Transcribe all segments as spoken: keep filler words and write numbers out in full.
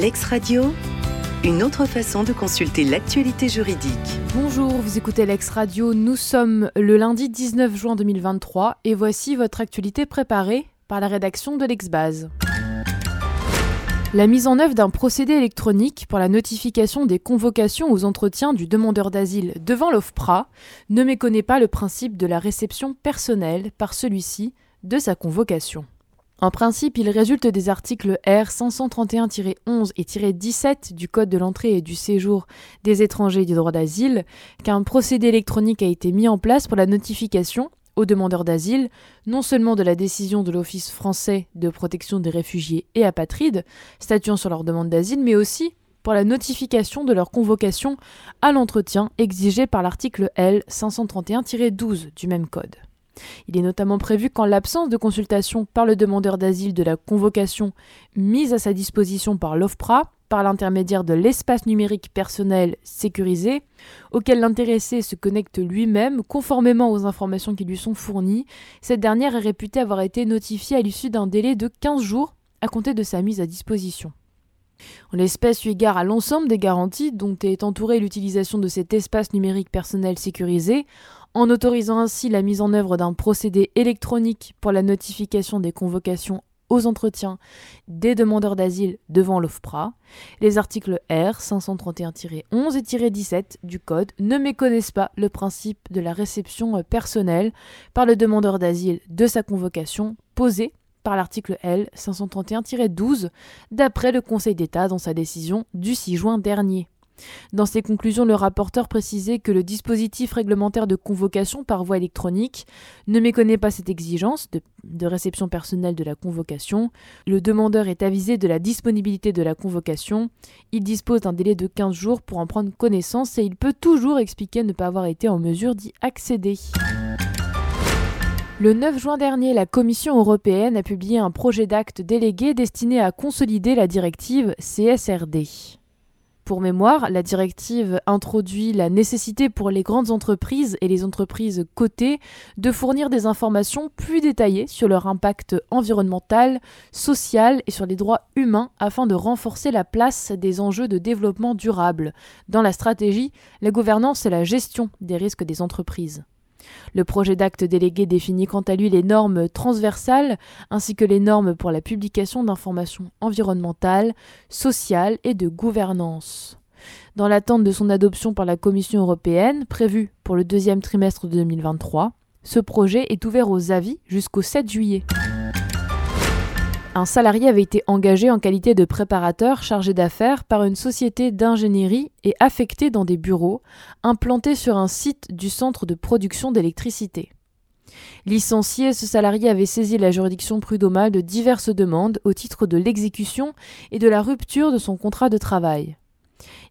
Lex Radio, une autre façon de consulter l'actualité juridique. Bonjour, vous écoutez Lex Radio, nous sommes le lundi dix-neuf juin deux mille vingt-trois et voici votre actualité préparée par la rédaction de Lexbase. La mise en œuvre d'un procédé électronique pour la notification des convocations aux entretiens du demandeur d'asile devant l'OFPRA ne méconnaît pas le principe de la réception personnelle par celui-ci de sa convocation. En principe, il résulte des articles R cinq cent trente et un onze et dix-sept du Code de l'entrée et du séjour des étrangers et du droit d'asile qu'un procédé électronique a été mis en place pour la notification aux demandeurs d'asile, non seulement de la décision de l'Office français de protection des réfugiés et apatrides, statuant sur leur demande d'asile, mais aussi pour la notification de leur convocation à l'entretien exigée par l'article L cinq cent trente et un douze du même Code. Il est notamment prévu qu'en l'absence de consultation par le demandeur d'asile de la convocation mise à sa disposition par l'OFPRA, par l'intermédiaire de l'espace numérique personnel sécurisé, auquel l'intéressé se connecte lui-même, conformément aux informations qui lui sont fournies, cette dernière est réputée avoir été notifiée à l'issue d'un délai de quinze jours à compter de sa mise à disposition. En l'espèce, eu égard à l'ensemble des garanties dont est entourée l'utilisation de cet espace numérique personnel sécurisé, en autorisant ainsi la mise en œuvre d'un procédé électronique pour la notification des convocations aux entretiens des demandeurs d'asile devant l'OFPRA, les articles R cinq cent trente et un onze et dix-sept du Code ne méconnaissent pas le principe de la réception personnelle par le demandeur d'asile de sa convocation posée par l'article L cinq cent trente et un douze, d'après le Conseil d'État dans sa décision du six juin dernier. Dans ses conclusions, le rapporteur précisait que le dispositif réglementaire de convocation par voie électronique ne méconnaît pas cette exigence de, de réception personnelle de la convocation. Le demandeur est avisé de la disponibilité de la convocation. Il dispose d'un délai de quinze jours pour en prendre connaissance et il peut toujours expliquer ne pas avoir été en mesure d'y accéder. Le neuf juin dernier, la Commission européenne a publié un projet d'acte délégué destiné à consolider la directive C S R D. Pour mémoire, la directive introduit la nécessité pour les grandes entreprises et les entreprises cotées de fournir des informations plus détaillées sur leur impact environnemental, social et sur les droits humains afin de renforcer la place des enjeux de développement durable dans la stratégie, la gouvernance et la gestion des risques des entreprises. Le projet d'acte délégué définit quant à lui les normes transversales ainsi que les normes pour la publication d'informations environnementales, sociales et de gouvernance. Dans l'attente de son adoption par la Commission européenne, prévue pour le deuxième trimestre de deux mille vingt-trois, ce projet est ouvert aux avis jusqu'au sept juillet. Un salarié avait été engagé en qualité de préparateur chargé d'affaires par une société d'ingénierie et affecté dans des bureaux implantés sur un site du centre de production d'électricité. Licencié, ce salarié avait saisi la juridiction prud'homale de diverses demandes au titre de l'exécution et de la rupture de son contrat de travail.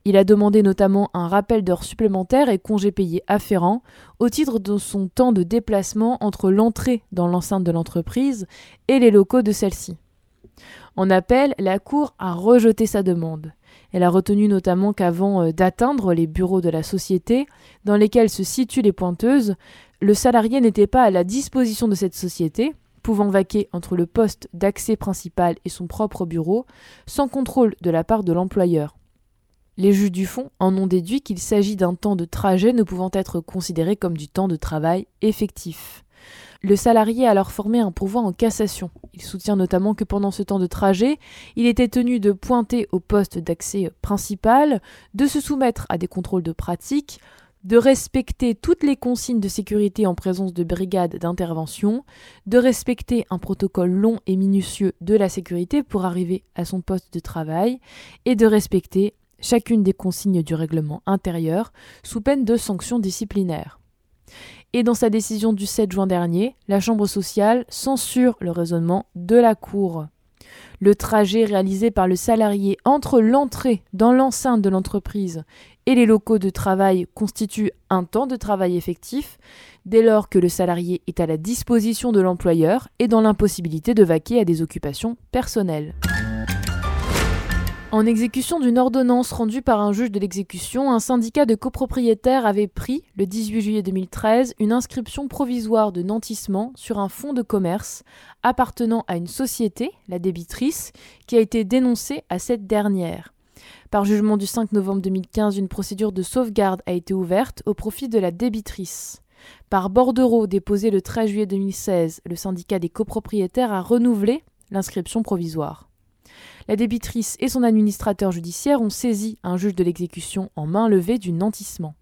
Il a demandé notamment un rappel d'heures supplémentaires et congés payés afférents au titre de son temps de déplacement entre l'entrée dans l'enceinte de l'entreprise et les locaux de celle-ci. En appel, la Cour a rejeté sa demande. Elle a retenu notamment qu'avant d'atteindre les bureaux de la société dans lesquels se situent les pointeuses, le salarié n'était pas à la disposition de cette société, pouvant vaquer entre le poste d'accès principal et son propre bureau, sans contrôle de la part de l'employeur. Les juges du fond en ont déduit qu'il s'agit d'un temps de trajet ne pouvant être considéré comme du temps de travail effectif. Le salarié a alors formé un pourvoi en cassation. Il soutient notamment que pendant ce temps de trajet, il était tenu de pointer au poste d'accès principal, de se soumettre à des contrôles de pratique, de respecter toutes les consignes de sécurité en présence de brigades d'intervention, de respecter un protocole long et minutieux de la sécurité pour arriver à son poste de travail et de respecter chacune des consignes du règlement intérieur, sous peine de sanctions disciplinaires. Et dans sa décision du sept juin dernier, la Chambre sociale censure le raisonnement de la Cour. Le trajet réalisé par le salarié entre l'entrée dans l'enceinte de l'entreprise et les locaux de travail constitue un temps de travail effectif, dès lors que le salarié est à la disposition de l'employeur et dans l'impossibilité de vaquer à des occupations personnelles. En exécution d'une ordonnance rendue par un juge de l'exécution, un syndicat de copropriétaires avait pris, le dix-huit juillet deux mille treize, une inscription provisoire de nantissement sur un fonds de commerce appartenant à une société, la débitrice, qui a été dénoncée à cette dernière. Par jugement du cinq novembre deux mille quinze, une procédure de sauvegarde a été ouverte au profit de la débitrice. Par bordereau déposé le treize juillet deux mille seize, le syndicat des copropriétaires a renouvelé l'inscription provisoire. La débitrice et son administrateur judiciaire ont saisi un juge de l'exécution en main levée du nantissement.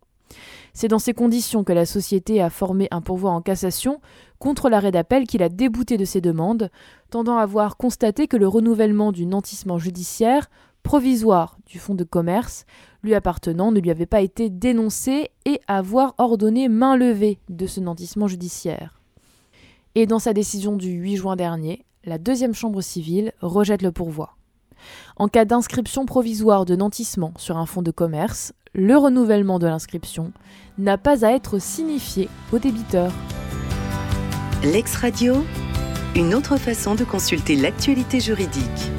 C'est dans ces conditions que la société a formé un pourvoi en cassation contre l'arrêt d'appel qui l'a débouté de ses demandes, tendant à avoir constaté que le renouvellement du nantissement judiciaire provisoire du fonds de commerce lui appartenant ne lui avait pas été dénoncé et avoir ordonné main levée de ce nantissement judiciaire. Et dans sa décision du huit juin dernier, la deuxième chambre civile rejette le pourvoi. En cas d'inscription provisoire de nantissement sur un fonds de commerce, le renouvellement de l'inscription n'a pas à être signifié au débiteur. Lex Radio, une autre façon de consulter l'actualité juridique.